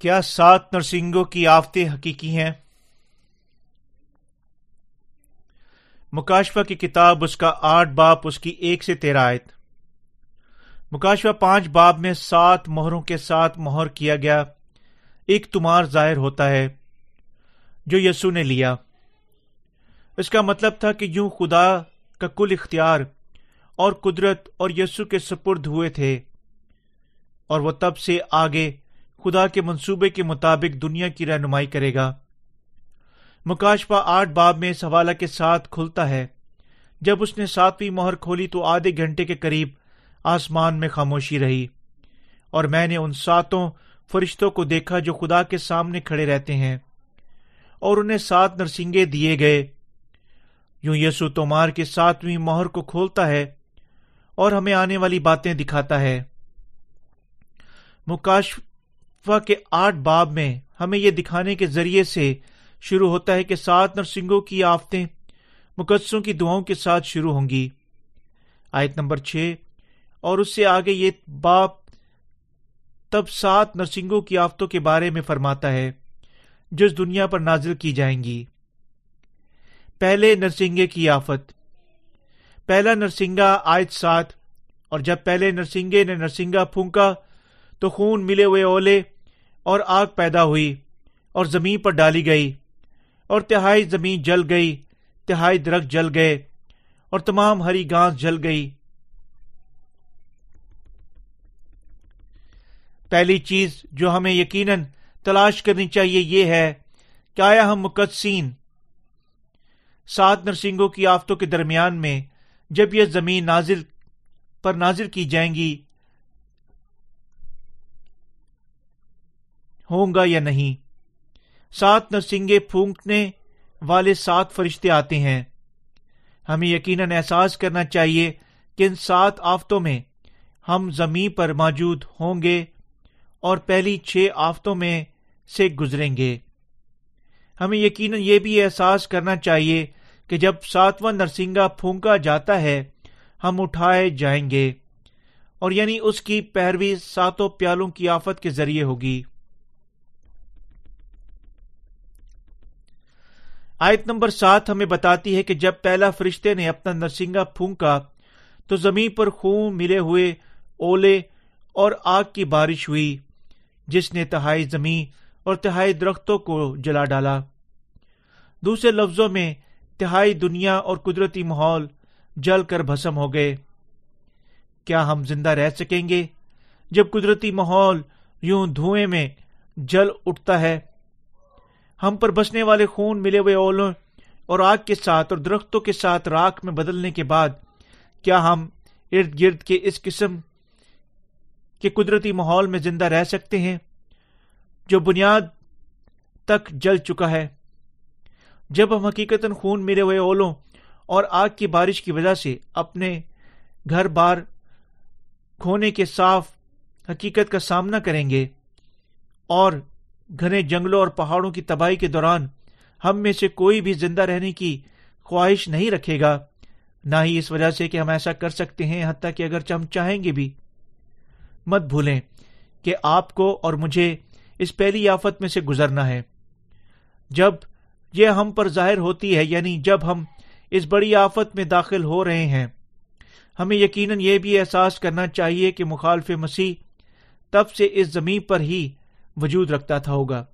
کیا 7 نرسنگوں کی آفتیں حقیقی ہیں؟ مکاشفہ کی کتاب اس کا 8 باب اس کی 1 سے 13 آیت۔ مکاشفہ 5 باب میں 7 مہروں کے ساتھ مہر کیا گیا ایک تمار ظاہر ہوتا ہے جو یسوع نے لیا۔ اس کا مطلب تھا کہ یوں خدا کا کل اختیار اور قدرت اور یسوع کے سپرد ہوئے تھے، اور وہ تب سے آگے خدا کے منصوبے کے مطابق دنیا کی رہنمائی کرے گا۔ مکاشفہ 8 باب میں اس حوالہ کے ساتھ کھلتا ہے، جب اس نے 7ویں مہر کھولی تو آدھے گھنٹے کے قریب آسمان میں خاموشی رہی، اور میں نے ان 7 فرشتوں کو دیکھا جو خدا کے سامنے کھڑے رہتے ہیں، اور انہیں 7 نرسنگے دیے گئے۔ یوں یسوع تومار کے 7ویں مہر کو کھولتا ہے اور ہمیں آنے والی باتیں دکھاتا ہے۔ مکاشفہ کے 8 باب میں ہمیں یہ دکھانے کے ذریعے سے شروع ہوتا ہے کہ 7 نرسنگوں کی آفتیں مقدسوں کی دعاؤں کے ساتھ شروع ہوں گی، آیت نمبر 6، اور اس سے آگے یہ باب تب 7 نرسنگوں کی آفتوں کے بارے میں فرماتا ہے جو اس دنیا پر نازل کی جائیں گی۔ پہلے نرسنگے کی آفت، پہلا نرسنگا، آیت 7، اور جب پہلے نرسنگے نے نرسنگا پھونکا تو خون ملے ہوئے اولے اور آگ پیدا ہوئی اور زمین پر ڈالی گئی، اور 1/3 زمین جل گئی، 1/3 درخت جل گئے، اور تمام ہری گھاس جل گئی۔ پہلی چیز جو ہمیں یقیناً تلاش کرنی چاہیے یہ ہے کہ آیا ہم مقدسین 7 نرسنگوں کی آفتوں کے درمیان میں جب یہ زمین نازل کی جائیں گی ہوں گا یا نہیں۔ 7 نرسنگے پھونکنے والے 7 فرشتے آتے ہیں۔ ہمیں یقیناً احساس کرنا چاہیے کہ ان 7 آفتوں میں ہم زمین پر موجود ہوں گے اور پہلی 6 آفتوں میں سے گزریں گے۔ ہمیں یقیناً یہ بھی احساس کرنا چاہیے کہ جب 7واں نرسنگا پھونکا جاتا ہے ہم اٹھائے جائیں گے، اور یعنی اس کی پیروی 7 پیالوں کی آفت کے ذریعے ہوگی۔ آیت نمبر 7 ہمیں بتاتی ہے کہ جب پہلا فرشتے نے اپنا نرسنگا پھونکا تو زمین پر خون ملے ہوئے اولے اور آگ کی بارش ہوئی، جس نے 1/3 زمین اور 1/3 درختوں کو جلا ڈالا۔ دوسرے لفظوں میں 1/3 دنیا اور قدرتی ماحول جل کر بھسم ہو گئے۔ کیا ہم زندہ رہ سکیں گے جب قدرتی ماحول یوں دھوئیں میں جل اٹھتا ہے؟ ہم پر بسنے والے خون ملے ہوئے اولوں اور آگ کے ساتھ اور درختوں کے ساتھ راکھ میں بدلنے کے بعد کیا ہم ارد گرد کے اس قسم کے قدرتی ماحول میں زندہ رہ سکتے ہیں جو بنیاد تک جل چکا ہے؟ جب ہم حقیقتاً خون ملے ہوئے اولوں اور آگ کی بارش کی وجہ سے اپنے گھر بار کھونے کے صاف حقیقت کا سامنا کریں گے، اور گھنے جنگلوں اور پہاڑوں کی تباہی کے دوران ہم میں سے کوئی بھی زندہ رہنے کی خواہش نہیں رکھے گا، نہ ہی اس وجہ سے کہ ہم ایسا کر سکتے ہیں، حتیٰ کہ اگرچہ ہم چاہیں گے بھی۔ مت بھولیں کہ آپ کو اور مجھے اس پہلی آفت میں سے گزرنا ہے۔ جب یہ ہم پر ظاہر ہوتی ہے، یعنی جب ہم اس بڑی آفت میں داخل ہو رہے ہیں، ہمیں یقیناً یہ بھی احساس کرنا چاہیے کہ مخالف مسیح تب سے اس زمین پر ہی وجود رکھتا تھا ہوگا،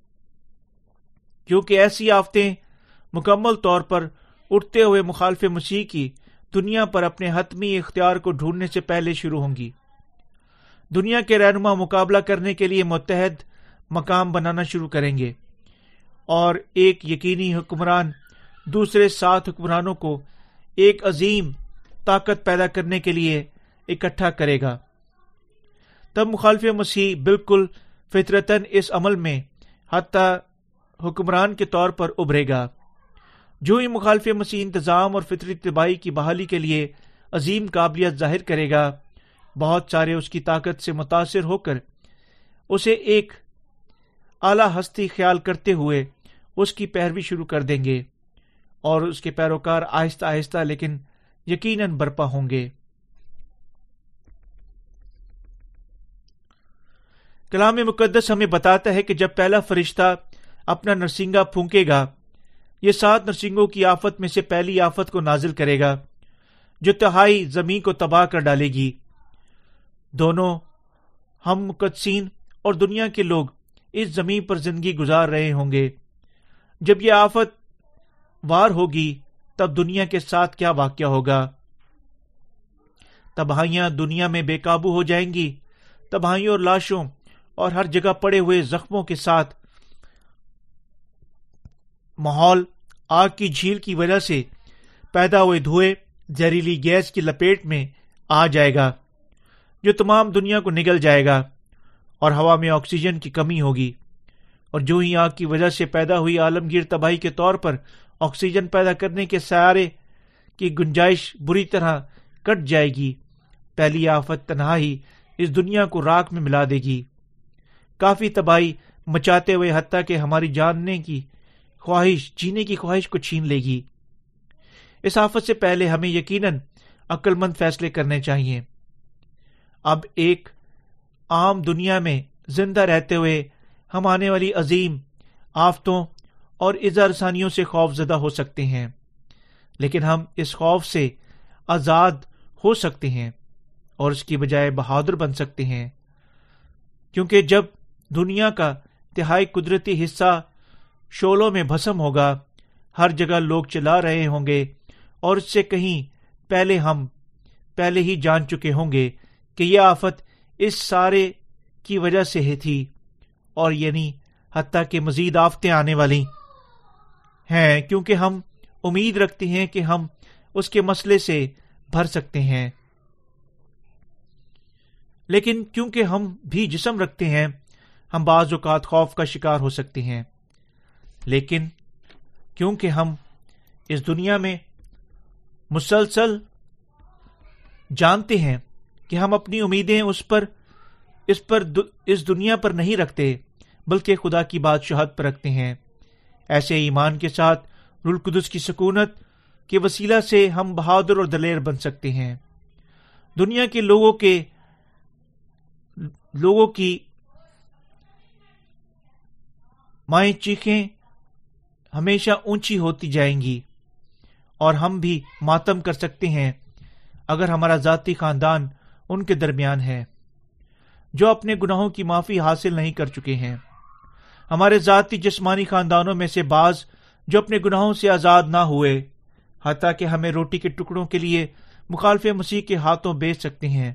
کیونکہ ایسی آفتیں مکمل طور پر اٹھتے ہوئے مخالف مسیح کی دنیا پر اپنے حتمی اختیار کو ڈھونڈنے سے پہلے شروع ہوں گی۔ دنیا کے رہنما مقابلہ کرنے کے لیے متحد مقام بنانا شروع کریں گے، اور ایک یقینی حکمران دوسرے 7 حکمرانوں کو ایک عظیم طاقت پیدا کرنے کے لیے اکٹھا کرے گا۔ تب مخالف مسیح بالکل فطرتاً اس عمل میں حتی حکمران کے طور پر ابھرے گا۔ جو ہی مخالف مسیح انتظام اور فطری تباہی کی بحالی کے لیے عظیم قابلیت ظاہر کرے گا، بہت سارے اس کی طاقت سے متاثر ہو کر اسے ایک اعلیٰ ہستی خیال کرتے ہوئے اس کی پیروی شروع کر دیں گے، اور اس کے پیروکار آہستہ آہستہ لیکن یقیناً برپا ہوں گے۔ کلام مقدس ہمیں بتاتا ہے کہ جب پہلا فرشتہ اپنا نرسنگا پھونکے گا، یہ 7 نرسنگوں کی آفت میں سے پہلی آفت کو نازل کرے گا جو تہائی زمین کو تباہ کر ڈالے گی۔ دونوں ہم مقدسین اور دنیا کے لوگ اس زمین پر زندگی گزار رہے ہوں گے۔ جب یہ آفت وار ہوگی تب دنیا کے ساتھ کیا واقعہ ہوگا؟ تباہیاں دنیا میں بے قابو ہو جائیں گی، تباہیوں اور لاشوں اور ہر جگہ پڑے ہوئے زخموں کے ساتھ۔ ماحول آگ کی جھیل کی وجہ سے پیدا ہوئے دھوئے زہریلی گیس کی لپیٹ میں آ جائے گا جو تمام دنیا کو نگل جائے گا، اور ہوا میں آکسیجن کی کمی ہوگی، اور جو ہی آگ کی وجہ سے پیدا ہوئی عالمگیر تباہی کے طور پر آکسیجن پیدا کرنے کے سیارے کی گنجائش بری طرح کٹ جائے گی۔ پہلی آفت تنہائی اس دنیا کو راکھ میں ملا دے گی، کافی تباہی مچاتے ہوئے حتیٰ کہ ہماری جاننے کی خواہش، جینے کی خواہش کو چھین لے گی۔ اس آفت سے پہلے ہمیں یقیناً عقل مند فیصلے کرنے چاہیے۔ اب ایک عام دنیا میں زندہ رہتے ہوئے ہم آنے والی عظیم آفتوں اور اذا رسانیوں سے خوف زدہ ہو سکتے ہیں، لیکن ہم اس خوف سے آزاد ہو سکتے ہیں اور اس کی بجائے بہادر بن سکتے ہیں، کیونکہ جب دنیا کا تہائی قدرتی حصہ شعلوں میں بھسم ہوگا، ہر جگہ لوگ چلا رہے ہوں گے، اور اس سے کہیں پہلے ہم پہلے ہی جان چکے ہوں گے کہ یہ آفت اس سارے کی وجہ سے ہی تھی، اور یعنی حتیٰ کہ مزید آفتیں آنے والی ہیں، کیونکہ ہم امید رکھتے ہیں کہ ہم اس کے مسئلے سے بھر سکتے ہیں۔ لیکن کیونکہ ہم بھی جسم رکھتے ہیں، ہم بعض اوقات خوف کا شکار ہو سکتے ہیں، لیکن کیونکہ ہم اس دنیا میں مسلسل جانتے ہیں کہ ہم اپنی امیدیں اس دنیا پر نہیں رکھتے بلکہ خدا کی بادشاہت پر رکھتے ہیں، ایسے ایمان کے ساتھ روح القدس کی سکونت کے وسیلہ سے ہم بہادر اور دلیر بن سکتے ہیں۔ دنیا کے لوگوں کی مائیں چیخیں ہمیشہ اونچی ہوتی جائیں گی، اور ہم بھی ماتم کر سکتے ہیں اگر ہمارا ذاتی خاندان ان کے درمیان ہے جو اپنے گناہوں کی معافی حاصل نہیں کر چکے ہیں۔ ہمارے ذاتی جسمانی خاندانوں میں سے بعض جو اپنے گناہوں سے آزاد نہ ہوئے، حتیٰ کہ ہمیں روٹی کے ٹکڑوں کے لیے مخالف مسیح کے ہاتھوں بیچ سکتے ہیں۔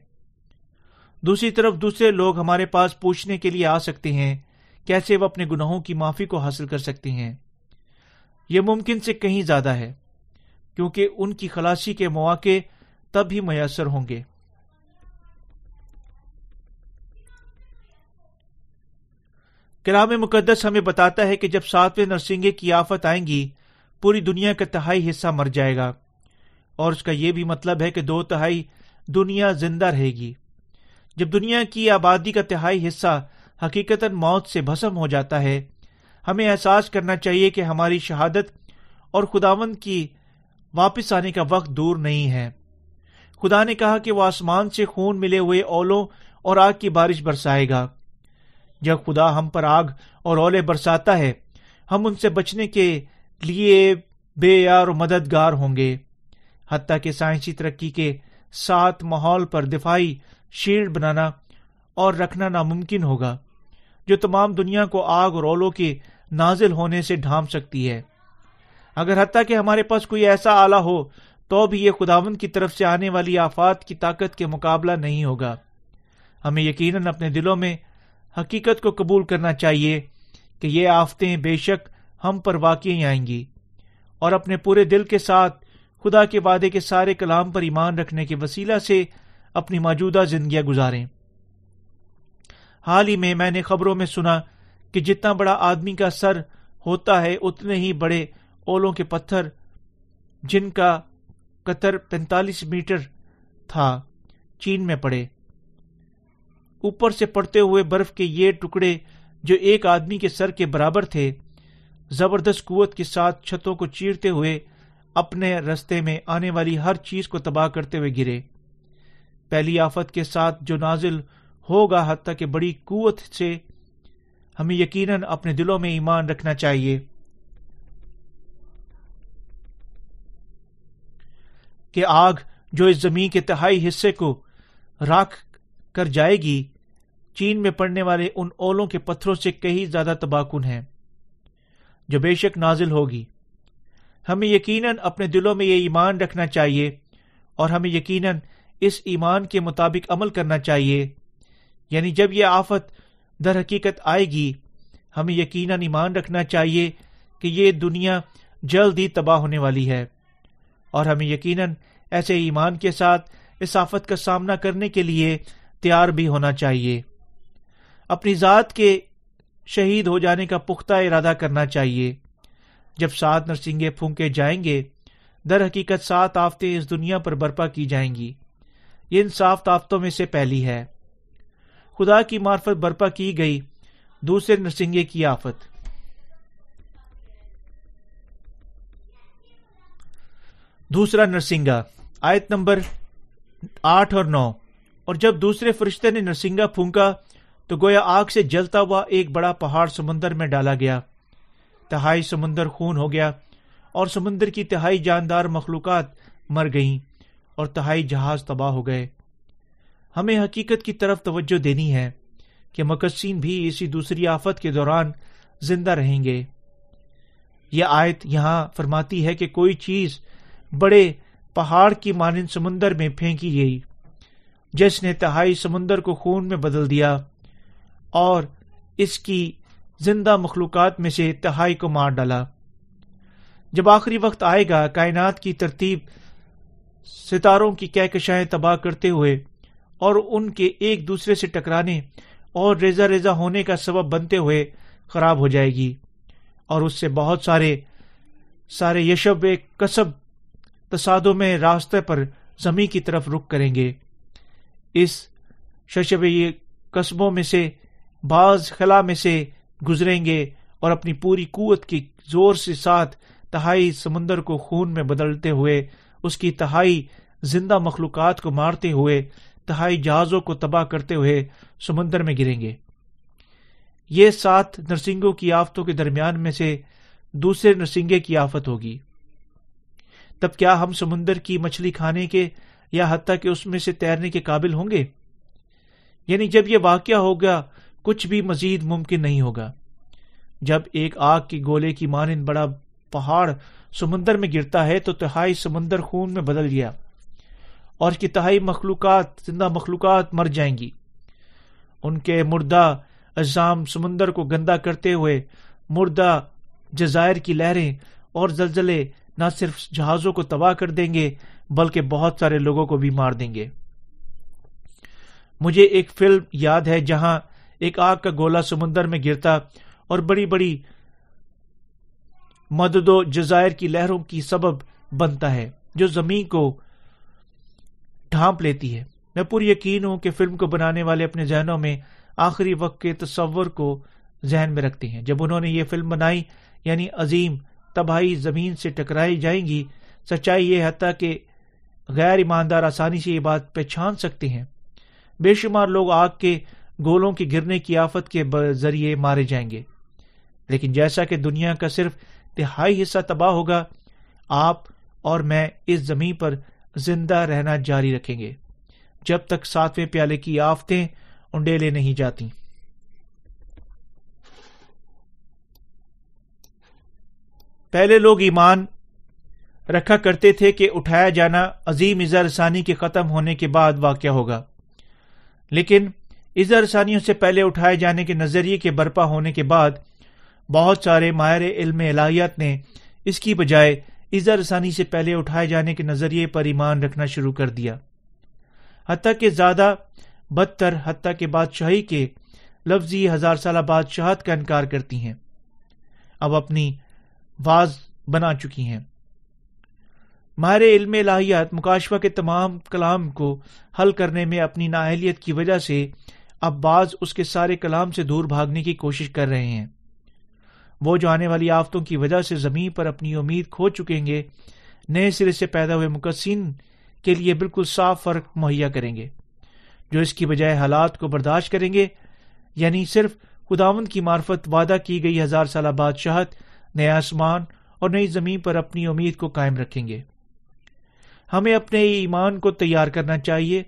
دوسری طرف دوسرے لوگ ہمارے پاس پوچھنے کے لیے آ سکتے ہیں کیسے وہ اپنے گناہوں کی معافی کو حاصل کر سکتے ہیں۔ یہ ممکن سے کہیں زیادہ ہے، کیونکہ ان کی خلاصی کے مواقع تب ہی میسر ہوں گے کلام مقدس ہمیں بتاتا ہے کہ جب 7ویں نرسنگے کی آفت آئیں گی، پوری دنیا کا تہائی حصہ مر جائے گا، اور اس کا یہ بھی مطلب ہے کہ 2/3 دنیا زندہ رہے گی۔ جب دنیا کی آبادی کا تہائی حصہ حقیقتاً موت سے بھسم ہو جاتا ہے، ہمیں احساس کرنا چاہیے کہ ہماری شہادت اور خداوند کی واپس آنے کا وقت دور نہیں ہے۔ خدا نے کہا کہ وہ آسمان سے خون ملے ہوئے اولوں اور آگ کی بارش برسائے گا۔ جب خدا ہم پر آگ اور اولے برساتا ہے، ہم ان سے بچنے کے لیے بے یار و مددگار ہوں گے، حتیٰ کہ سائنسی ترقی کے ساتھ ماحول پر دفاعی شیلڈ بنانا اور رکھنا ناممکن ہوگا جو تمام دنیا کو آگ اور اولوں کے نازل ہونے سے ڈھانپ سکتی ہے۔ اگر حتیٰ کہ ہمارے پاس کوئی ایسا آلہ ہو تو بھی یہ خداوند کی طرف سے آنے والی آفات کی طاقت کے مقابلہ نہیں ہوگا۔ ہمیں یقیناً اپنے دلوں میں حقیقت کو قبول کرنا چاہیے کہ یہ آفتیں بے شک ہم پر واقعی آئیں گی، اور اپنے پورے دل کے ساتھ خدا کے وعدے کے سارے کلام پر ایمان رکھنے کے وسیلہ سے اپنی موجودہ زندگیاں گزاریں۔ حال ہی میں نے خبروں میں سنا کہ جتنا بڑا آدمی کا سر ہوتا ہے، اتنے ہی بڑے اولوں کے پتھر، جن کا قطر 45 میٹر تھا، چین میں پڑے۔ اوپر سے پڑتے ہوئے برف کے یہ ٹکڑے جو ایک آدمی کے سر کے برابر تھے، زبردست قوت کے ساتھ چھتوں کو چیرتے ہوئے اپنے رستے میں آنے والی ہر چیز کو تباہ کرتے ہوئے گرے۔ پہلی آفت کے ساتھ جو نازل ہوگا، حتیٰ کہ بڑی قوت سے ہمیں یقیناً اپنے دلوں میں ایمان رکھنا چاہیے کہ آگ جو اس زمین کے تہائی حصے کو راکھ کر جائے گی، چین میں پڑنے والے ان اولوں کے پتھروں سے کہیں زیادہ تباہ کن ہیں جو بے شک نازل ہوگی۔ ہمیں یقیناً اپنے دلوں میں یہ ایمان رکھنا چاہیے اور ہمیں یقیناً اس ایمان کے مطابق عمل کرنا چاہیے، یعنی جب یہ آفت در حقیقت آئے گی ہمیں یقیناً ایمان رکھنا چاہیے کہ یہ دنیا جلد ہی تباہ ہونے والی ہے، اور ہمیں یقیناً ایسے ایمان کے ساتھ اس آفت کا سامنا کرنے کے لیے تیار بھی ہونا چاہیے۔ اپنی ذات کے شہید ہو جانے کا پختہ ارادہ کرنا چاہیے۔ جب 7 نرسنگے پھونکے جائیں گے، در حقیقت 7 آفتیں اس دنیا پر برپا کی جائیں گی۔ یہ ان 7 آفتوں میں سے پہلی ہے، خدا کی معرفت برپا کی گئی دوسرے نرسنگے کی آفت۔ دوسرا نرسنگا، آیت نمبر 8 اور 9۔ اور جب دوسرے فرشتے نے نرسنگا پھونکا تو گویا آگ سے جلتا ہوا ایک بڑا پہاڑ سمندر میں ڈالا گیا، تہائی سمندر خون ہو گیا اور سمندر کی تہائی جاندار مخلوقات مر گئیں اور تہائی جہاز تباہ ہو گئے۔ ہمیں حقیقت کی طرف توجہ دینی ہے کہ مقدسین بھی اسی دوسری آفت کے دوران زندہ رہیں گے۔ یہ آیت یہاں فرماتی ہے کہ کوئی چیز بڑے پہاڑ کی مانند سمندر میں پھینکی گئی جس نے تہائی سمندر کو خون میں بدل دیا اور اس کی زندہ مخلوقات میں سے تہائی کو مار ڈالا۔ جب آخری وقت آئے گا، کائنات کی ترتیب ستاروں کی کہکشائیں تباہ کرتے ہوئے اور ان کے ایک دوسرے سے ٹکرانے اور ریزہ ریزہ ہونے کا سبب بنتے ہوئے خراب ہو جائے گی، اور اس سے بہت سارے یشب ایک کسب تصادم میں راستے پر زمین کی طرف رخ کریں گے۔ اس ششب یہ قصبوں میں سے بعض خلا میں سے گزریں گے اور اپنی پوری قوت کی زور سے ساتھ تہائی سمندر کو خون میں بدلتے ہوئے، اس کی تہائی زندہ مخلوقات کو مارتے ہوئے، تہائی جہازوں کو تباہ کرتے ہوئے سمندر میں گریں گے۔ یہ 7 نرسنگوں کی آفتوں کے درمیان میں سے دوسرے نرسنگے کی آفت ہوگی۔ تب کیا ہم سمندر کی مچھلی کھانے کے یا حتیٰ کہ اس میں سے تیرنے کے قابل ہوں گے؟ یعنی جب یہ واقعہ ہوگا کچھ بھی مزید ممکن نہیں ہوگا۔ جب ایک آگ کے گولے کی مانند بڑا پہاڑ سمندر میں گرتا ہے تو تہائی سمندر خون میں بدل گیا اور کی تہائی مخلوقات زندہ مخلوقات مر جائیں گی۔ ان کے مردہ اجسام سمندر کو گندا کرتے ہوئے مردہ جزائر کی لہریں اور زلزلے نہ صرف جہازوں کو تباہ کر دیں گے بلکہ بہت سارے لوگوں کو بھی مار دیں گے۔ مجھے ایک فلم یاد ہے جہاں ایک آگ کا گولہ سمندر میں گرتا اور بڑی بڑی مدد و جزائر کی لہروں کی سبب بنتا ہے جو زمین کو ڈھانپ لیتی ہے۔ میں پوری یقین ہوں کہ فلم کو بنانے والے اپنے ذہنوں میں آخری وقت کے تصور کو ذہن میں رکھتے ہیں۔ جب انہوں نے یہ فلم بنائی، یعنی عظیم تباہی زمین سے ٹکرائی جائیں گی۔ سچائی یہ حتیٰ کہ غیر ایماندار آسانی سے یہ بات پہچان سکتے ہیں۔ بے شمار لوگ آگ کے گولوں کے گرنے کی آفت کے ذریعے مارے جائیں گے، لیکن جیسا کہ دنیا کا صرف تہائی حصہ تباہ ہوگا، آپ اور میں اس زمین پر زندہ رہنا جاری رکھیں گے جب تک 7ویں پیالے کی آفتیں انڈیلے نہیں جاتی۔ پہلے لوگ ایمان رکھا کرتے تھے کہ اٹھایا جانا عظیم اظہار رسانی کے ختم ہونے کے بعد واقعہ ہوگا، لیکن اظہار رسانیوں سے پہلے اٹھائے جانے کے نظریے کے برپا ہونے کے بعد بہت سارے ماہر علم الہیات نے اس کی بجائے اظہار رسانی سے پہلے اٹھائے جانے کے نظریے پر ایمان رکھنا شروع کر دیا۔ حتیٰ کہ زیادہ بدتر، حتیٰ کہ بادشاہی کے لفظی 1000 سالہ بادشاہت کا انکار کرتی ہیں، اب اپنی واز بنا چکی ہیں۔ ماہر علم الہیات مکاشفہ کے تمام کلام کو حل کرنے میں اپنی نااہلیت کی وجہ سے اب بعض اس کے سارے کلام سے دور بھاگنے کی کوشش کر رہے ہیں۔ وہ جو آنے والی آفتوں کی وجہ سے زمین پر اپنی امید کھو چکیں گے، نئے سرے سے پیدا ہوئے مقدسین کے لیے بالکل صاف فرق مہیا کریں گے جو اس کی بجائے حالات کو برداشت کریں گے، یعنی صرف خداوند کی معرفت وعدہ کی گئی 1000 سالہ بادشاہت، نیا آسمان اور نئی زمین پر اپنی امید کو قائم رکھیں گے۔ ہمیں اپنے ایمان کو تیار کرنا چاہیے۔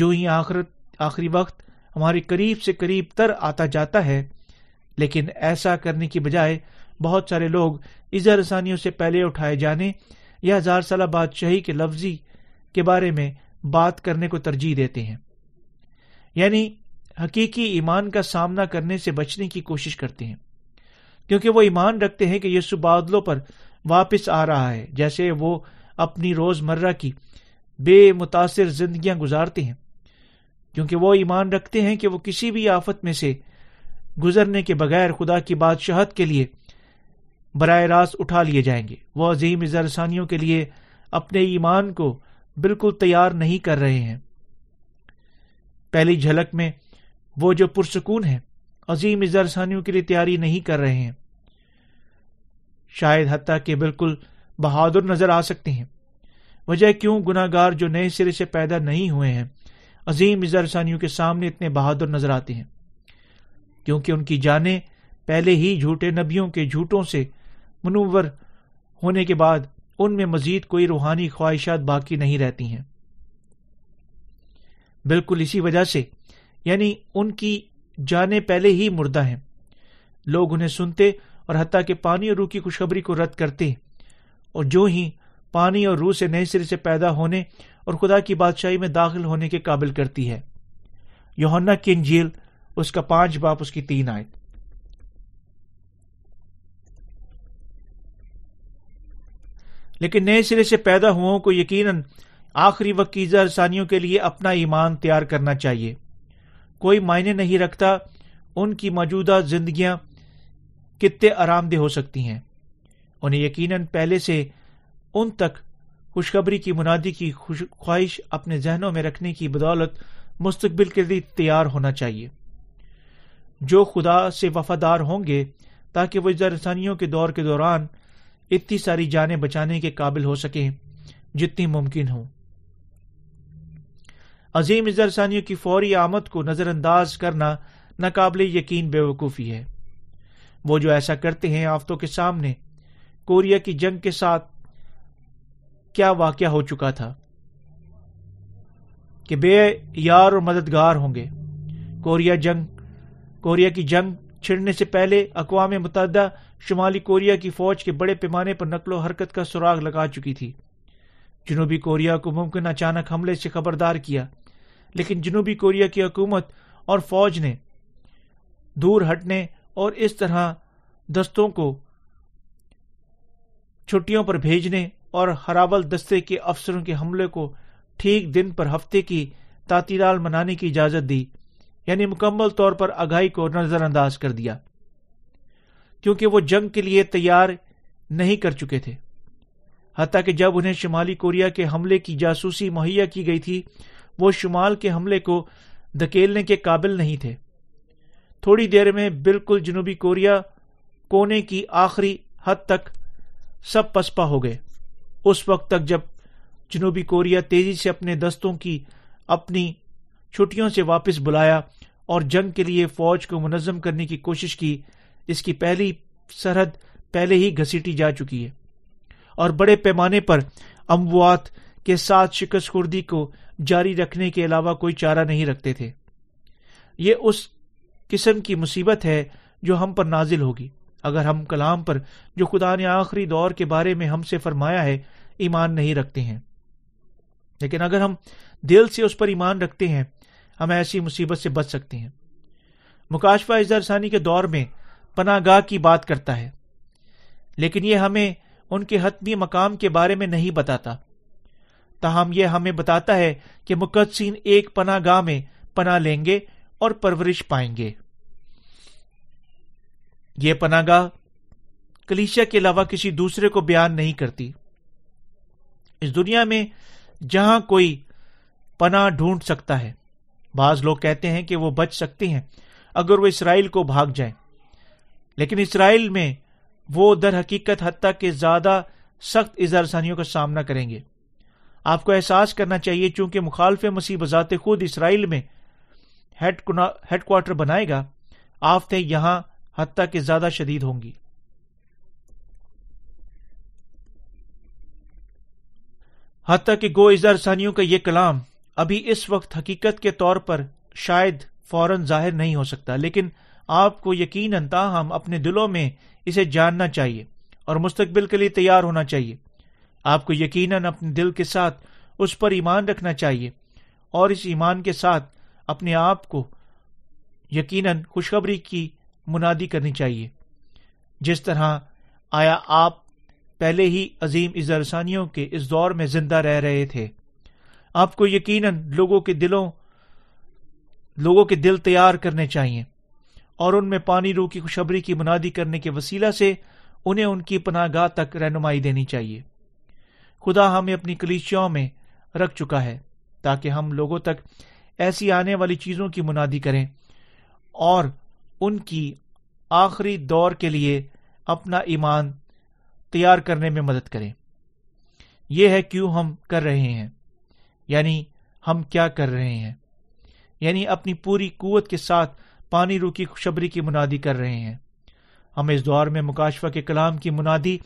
جو ہی آخری وقت ہمارے قریب سے قریب تر آتا جاتا ہے، لیکن ایسا کرنے کی بجائے بہت سارے لوگ اظہار رسانیوں سے پہلے اٹھائے جانے یا 1000 سالہ بادشاہی کے لفظی کے بارے میں بات کرنے کو ترجیح دیتے ہیں، یعنی حقیقی ایمان کا سامنا کرنے سے بچنے کی کوشش کرتے ہیں، کیونکہ وہ ایمان رکھتے ہیں کہ یسوع بادلوں پر واپس آ رہا ہے، جیسے وہ اپنی روزمرہ کی بے متاثر زندگیاں گزارتے ہیں، کیونکہ وہ ایمان رکھتے ہیں کہ وہ کسی بھی آفت میں سے گزرنے کے بغیر خدا کی بادشاہت کے لیے براہ راست اٹھا لیے جائیں گے۔ وہ عظیم اظہار رسانیوں کے لیے اپنے ایمان کو بالکل تیار نہیں کر رہے ہیں۔ پہلی جھلک میں وہ جو پرسکون ہیں، عظیم اظہار رسانیوں کے لیے تیاری نہیں کر رہے ہیں، شاید حتیٰ کہ بالکل بہادر نظر آ سکتے ہیں۔ وجہ کیوں گناہ گار جو نئے سرے سے پیدا نہیں ہوئے ہیں عظیم اظہار رسانیوں کے سامنے اتنے بہادر نظر آتے ہیں؟ کیونکہ ان کی جانیں پہلے ہی جھوٹے نبیوں کے جھوٹوں سے منور ہونے کے بعد ان میں مزید کوئی روحانی خواہشات باقی نہیں رہتی ہیں۔ بالکل اسی وجہ سے، یعنی ان کی جانیں پہلے ہی مردہ ہیں، لوگ انہیں سنتے اور حتیٰ کہ پانی اور روح کی خوشخبری کو رد کرتے، اور جو ہی پانی اور روح سے نئے سرے سے پیدا ہونے اور خدا کی بادشاہی میں داخل ہونے کے قابل کرتی ہے۔ یوحنا کی انجیل اس کا 5 باب اس کی 3 آیت۔ لیکن نئے سرے سے پیدا ہوں کو یقیناً آخری وقت کی اظہار رسانیوں کے لیے اپنا ایمان تیار کرنا چاہیے۔ کوئی معنی نہیں رکھتا ان کی موجودہ زندگیاں کتنے آرام دہ ہو سکتی ہیں۔ انہیں یقیناً پہلے سے ان تک خوشخبری کی منادی کی خواہش اپنے ذہنوں میں رکھنے کی بدولت مستقبل کے لیے تیار ہونا چاہیے۔ جو خدا سے وفادار ہوں گے تاکہ وہ اظہار رسانیوں کے دور کے دوران اتنی ساری جانیں بچانے کے قابل ہو سکیں جتنی ممکن ہوں۔ عظیم اظہار رسانیوں کی فوری آمد کو نظر انداز کرنا ناقابل یقین بے وقوفی ہے۔ وہ جو ایسا کرتے ہیں آفتوں کے سامنے، کوریا کی جنگ کے ساتھ کیا واقعہ ہو چکا تھا کہ بے یار اور مددگار ہوں گے۔ کوریا کی جنگ چھڑنے سے پہلے اقوام متحدہ شمالی کوریا کی فوج کے بڑے پیمانے پر نقل و حرکت کا سراغ لگا چکی تھی۔ جنوبی کوریا کو ممکن اچانک حملے سے خبردار کیا، لیکن جنوبی کوریا کی حکومت اور فوج نے دور ہٹنے اور اس طرح دستوں کو چھٹیوں پر بھیجنے اور ہراول دستے کے افسروں کے حملے کو ٹھیک دن پر ہفتے کی تعطیلات منانے کی اجازت دی، یعنی مکمل طور پر آگاہی کو نظر انداز کر دیا، کیونکہ وہ جنگ کے لیے تیار نہیں کر چکے تھے۔ حتیٰ کہ جب انہیں شمالی کوریا کے حملے کی جاسوسی مہیا کی گئی تھی، وہ شمال کے حملے کو دھکیلنے کے قابل نہیں تھے۔ تھوڑی دیر میں بالکل جنوبی کوریا کونے کی آخری حد تک سب پسپا ہو گئے۔ اس وقت تک جب جنوبی کوریا تیزی سے اپنے دستوں کی اپنی چھٹیوں سے واپس بلایا اور جنگ کے لیے فوج کو منظم کرنے کی کوشش کی، اس کی پہلی سرحد پہلے ہی گھسیٹی جا چکی ہے اور بڑے پیمانے پر اموات کے ساتھ شکست خوردی کو جاری رکھنے کے علاوہ کوئی چارہ نہیں رکھتے تھے۔ یہ اس قسم کی مصیبت ہے جو ہم پر نازل ہوگی اگر ہم کلام پر جو خدا نے آخری دور کے بارے میں ہم سے فرمایا ہے ایمان نہیں رکھتے ہیں۔ لیکن اگر ہم دل سے اس پر ایمان رکھتے ہیں، ہم ایسی مصیبت سے بچ سکتے ہیں۔ مکاشفہ اظہار رسانی کے دور میں پناہ گاہ کی بات کرتا ہے، لیکن یہ ہمیں ان کے حتمی مقام کے بارے میں نہیں بتاتا، تاہم یہ ہمیں بتاتا ہے کہ مقدسین ایک پناہ گاہ میں پناہ لیں گے اور پرورش پائیں گے۔ یہ پناہ گاہ کلیسیا کے علاوہ کسی دوسرے کو بیان نہیں کرتی۔ اس دنیا میں جہاں کوئی پناہ ڈھونڈ سکتا ہے، بعض لوگ کہتے ہیں کہ وہ بچ سکتے ہیں اگر وہ اسرائیل کو بھاگ جائیں، لیکن اسرائیل میں وہ در حقیقت حتیٰ کہ زیادہ سخت اظہار رسانیوں کا سامنا کریں گے۔ آپ کو احساس کرنا چاہیے چونکہ مخالف مسیح بذات خود اسرائیل میں ہیڈ کوارٹر بنائے گا، آفتیں یہاں حتیٰ کہ زیادہ شدید ہوں گی۔ حتیٰ کہ گو اظہار ثانیوں کا یہ کلام ابھی اس وقت حقیقت کے طور پر شاید فوراً ظاہر نہیں ہو سکتا، لیکن آپ کو یقیناً تاہم اپنے دلوں میں اسے جاننا چاہیے اور مستقبل کے لیے تیار ہونا چاہیے۔ آپ کو یقیناً اپنے دل کے ساتھ اس پر ایمان رکھنا چاہیے اور اس ایمان کے ساتھ اپنے آپ کو یقیناً خوشخبری کی منادی کرنی چاہیے۔ جس طرح آیا آپ پہلے ہی عظیم اظہارثانیوں کے اس دور میں زندہ رہ رہے تھے، آپ کو یقیناً لوگوں کے دل تیار کرنے چاہیے اور ان میں پانی روح کی خوشخبری کی منادی کرنے کے وسیلہ سے انہیں ان کی پناہ گاہ تک رہنمائی دینی چاہیے۔ خدا ہمیں اپنی کلیسیاؤں میں رکھ چکا ہے تاکہ ہم لوگوں تک ایسی آنے والی چیزوں کی منادی کریں اور ان کی آخری دور کے لیے اپنا ایمان تیار کرنے میں مدد کریں۔ یہ ہے کیوں ہم کر رہے ہیں، یعنی ہم کیا کر رہے ہیں، یعنی اپنی پوری قوت کے ساتھ پانی روح کی خوشخبری کی منادی کر رہے ہیں۔ ہم اس دور میں مکاشفہ کے کلام کی منادی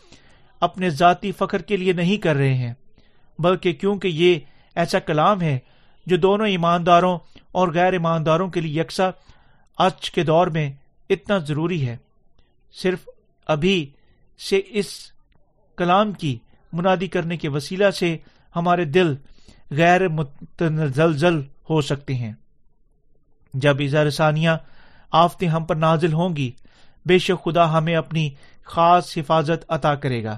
اپنے ذاتی فخر کے لیے نہیں کر رہے ہیں، بلکہ کیونکہ یہ ایسا کلام ہے جو دونوں ایمانداروں اور غیر ایمانداروں کے لیے یکساں آج کے دور میں اتنا ضروری ہے۔ صرف ابھی سے اس کلام کی منادی کرنے کے وسیلہ سے ہمارے دل غیر متزلزل ہو سکتے ہیں۔ جب اظہار ثانیہ آفتیں ہم پر نازل ہوں گی، بے شک خدا ہمیں اپنی خاص حفاظت عطا کرے گا،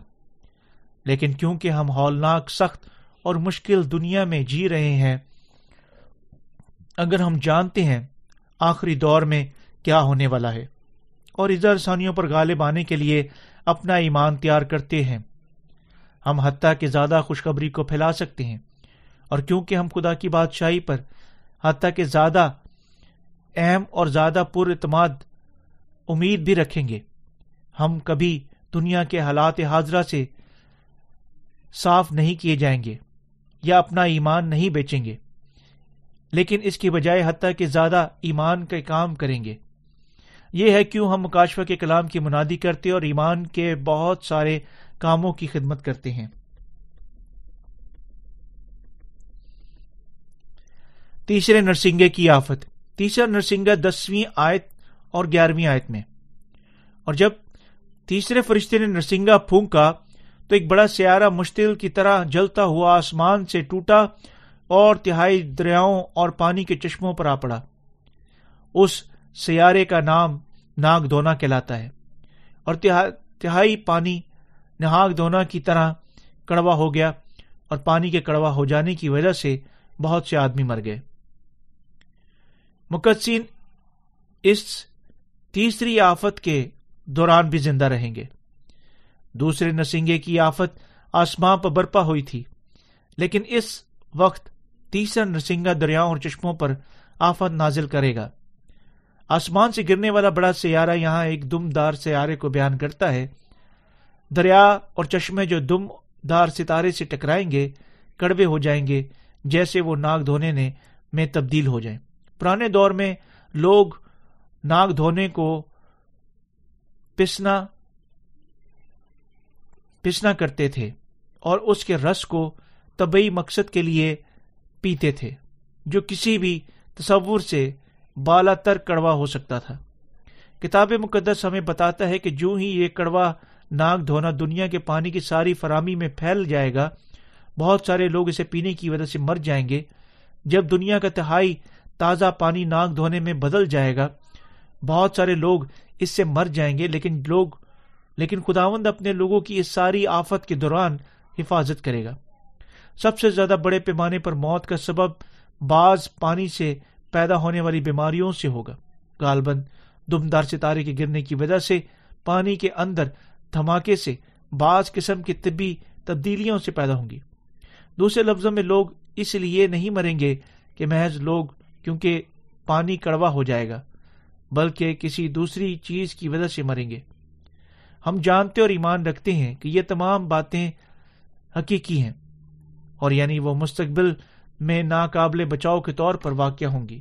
لیکن کیونکہ ہم ہولناک، سخت اور مشکل دنیا میں جی رہے ہیں، اگر ہم جانتے ہیں آخری دور میں کیا ہونے والا ہے اور اظہار ثانیوں پر غالب آنے کے لیے اپنا ایمان تیار کرتے ہیں، ہم حتیٰ کہ زیادہ خوشخبری کو پھیلا سکتے ہیں۔ اور کیونکہ ہم خدا کی بادشاہی پر حتیٰ کہ زیادہ اہم اور زیادہ پر اعتماد امید بھی رکھیں گے، ہم کبھی دنیا کے حالات حاضرہ سے صاف نہیں کیے جائیں گے یا اپنا ایمان نہیں بیچیں گے، لیکن اس کی بجائے حتیٰ کہ زیادہ ایمان کا کام کریں گے۔ یہ ہے کیوں ہم مکاشفہ کے کلام کی منادی کرتے اور ایمان کے بہت سارے کاموں کی خدمت کرتے ہیں۔ تیسرے نرسنگے کی آفت، تیسرا نرسنگا 10ویں آیت اور 11ویں آیت میں، اور جب تیسرے فرشتے نے نرسنگا پھونکا تو ایک بڑا سیارہ مشتعل کی طرح جلتا ہوا آسمان سے ٹوٹا اور تہائی دریاؤں اور پانی کے چشموں پر آ پڑا۔ اس سیارے کا نام ناگدونا کہلاتا ہے، اور تہائی پانی ناگدونا کی طرح کڑوا ہو گیا، اور پانی کے کڑوا ہو جانے کی وجہ سے بہت سے آدمی مر گئے۔ مقدسین اس تیسری آفت کے دوران بھی زندہ رہیں گے۔ دوسرے نرسنگے کی آفت آسمان پر برپا ہوئی تھی، لیکن اس وقت تیسرا نرسنگا دریاؤں اور چشموں پر آفت نازل کرے گا۔ آسمان سے گرنے والا بڑا سیارہ یہاں ایک دم دار سیارے کو بیان کرتا ہے۔ دریا اور چشمے جو دم دار ستارے سے ٹکرائیں گے کڑوے ہو جائیں گے، جیسے وہ ناگ دھونے میں تبدیل ہو جائیں۔ پرانے دور میں لوگ ناگ دھونے کو پسنا کرتے تھے اور اس کے رس کو طبعی مقصد کے لیے پیتے تھے، جو کسی بھی تصور سے بالا تر کڑوا ہو سکتا تھا۔ کتاب مقدس ہمیں بتاتا ہے کہ جو ہی یہ کڑوا ناگ دھونا دنیا کے پانی کی ساری فراہمی میں پھیل جائے گا، بہت سارے لوگ اسے پینے کی وجہ سے مر جائیں گے۔ جب دنیا کا تہائی تازہ پانی ناگ دھونے میں بدل جائے گا، بہت سارے لوگ اس سے مر جائیں گے، لیکن خداوند اپنے لوگوں کی اس ساری آفت کے دوران حفاظت کرے گا۔ سب سے زیادہ بڑے پیمانے پر موت کا سبب بعض پانی سے پیدا ہونے والی بیماریوں سے ہوگا، غالباً دمدار ستارے کے گرنے کی وجہ سے پانی کے اندر دھماکے سے بعض قسم کی طبی تبدیلیوں سے پیدا ہوں گی۔ دوسرے لفظوں میں لوگ اس لیے نہیں مریں گے کہ محض لوگ کیونکہ پانی کڑوا ہو جائے گا، بلکہ کسی دوسری چیز کی وجہ سے مریں گے۔ ہم جانتے اور ایمان رکھتے ہیں کہ یہ تمام باتیں حقیقی ہیں، اور یعنی وہ مستقبل میں ناقابل بچاؤ کے طور پر واقع ہوں گی۔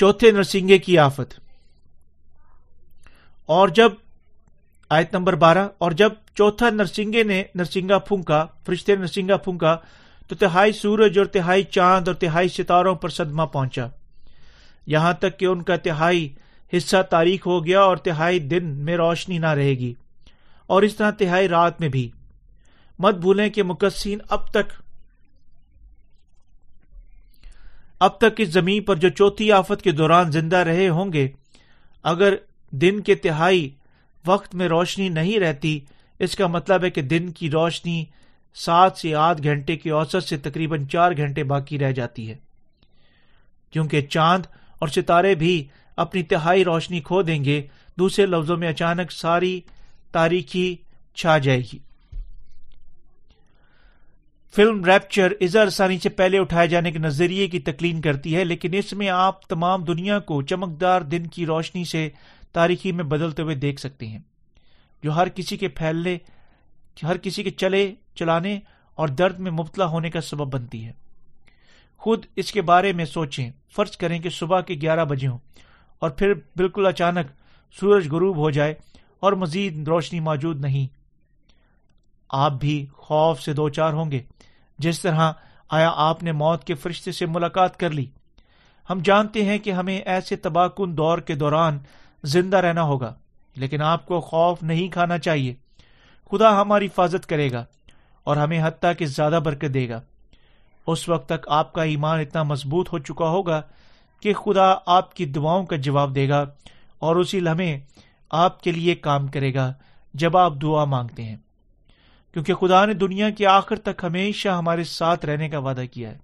چوتھے نرسنگے کی آفت۔ اور جب آیت نمبر 12، اور جب چوتھا نرسنگے نے نرسنگا پھونکا، فرشتے نرسنگا پھونکا تو تہائی سورج اور تہائی چاند اور تہائی ستاروں پر صدمہ پہنچا، یہاں تک کہ ان کا تہائی حصہ تاریک ہو گیا اور تہائی دن میں روشنی نہ رہے گی، اور اس طرح تہائی رات میں بھی۔ مت بھولیں کہ مقدسین اب تک اس زمین پر جو چوتھی آفت کے دوران زندہ رہے ہوں گے، اگر دن کے تہائی وقت میں روشنی نہیں رہتی، اس کا مطلب ہے کہ دن کی روشنی 7 سے 8 گھنٹے کی اوسط سے تقریباً 4 گھنٹے باقی رہ جاتی ہے، کیونکہ چاند اور ستارے بھی اپنی تہائی روشنی کھو دیں گے۔ دوسرے لفظوں میں اچانک ساری تاریکی چھا جائے گی۔ فلم ریپچر اظہار ثانی سے پہلے اٹھائے جانے کے نظریے کی تکلین کرتی ہے، لیکن اس میں آپ تمام دنیا کو چمکدار دن کی روشنی سے تاریکی میں بدلتے ہوئے دیکھ سکتے ہیں، جو ہر کسی کے چلانے اور درد میں مبتلا ہونے کا سبب بنتی ہے۔ خود اس کے بارے میں سوچیں، فرض کریں کہ صبح کے 11 بجے ہوں اور پھر بالکل اچانک سورج غروب ہو جائے اور مزید روشنی موجود نہیں، آپ بھی خوف سے دوچار ہوں گے، جس طرح آیا آپ نے موت کے فرشتے سے ملاقات کر لی۔ ہم جانتے ہیں کہ ہمیں ایسے تباہ کن دور کے دوران زندہ رہنا ہوگا، لیکن آپ کو خوف نہیں کھانا چاہیے۔ خدا ہماری حفاظت کرے گا اور ہمیں حتیٰ کہ زیادہ برکت دے گا۔ اس وقت تک آپ کا ایمان اتنا مضبوط ہو چکا ہوگا کہ خدا آپ کی دعاؤں کا جواب دے گا اور اسی لمحے آپ کے لیے کام کرے گا جب آپ دعا مانگتے ہیں، کیونکہ خدا نے دنیا کے آخر تک ہمیشہ ہمارے ساتھ رہنے کا وعدہ کیا ہے۔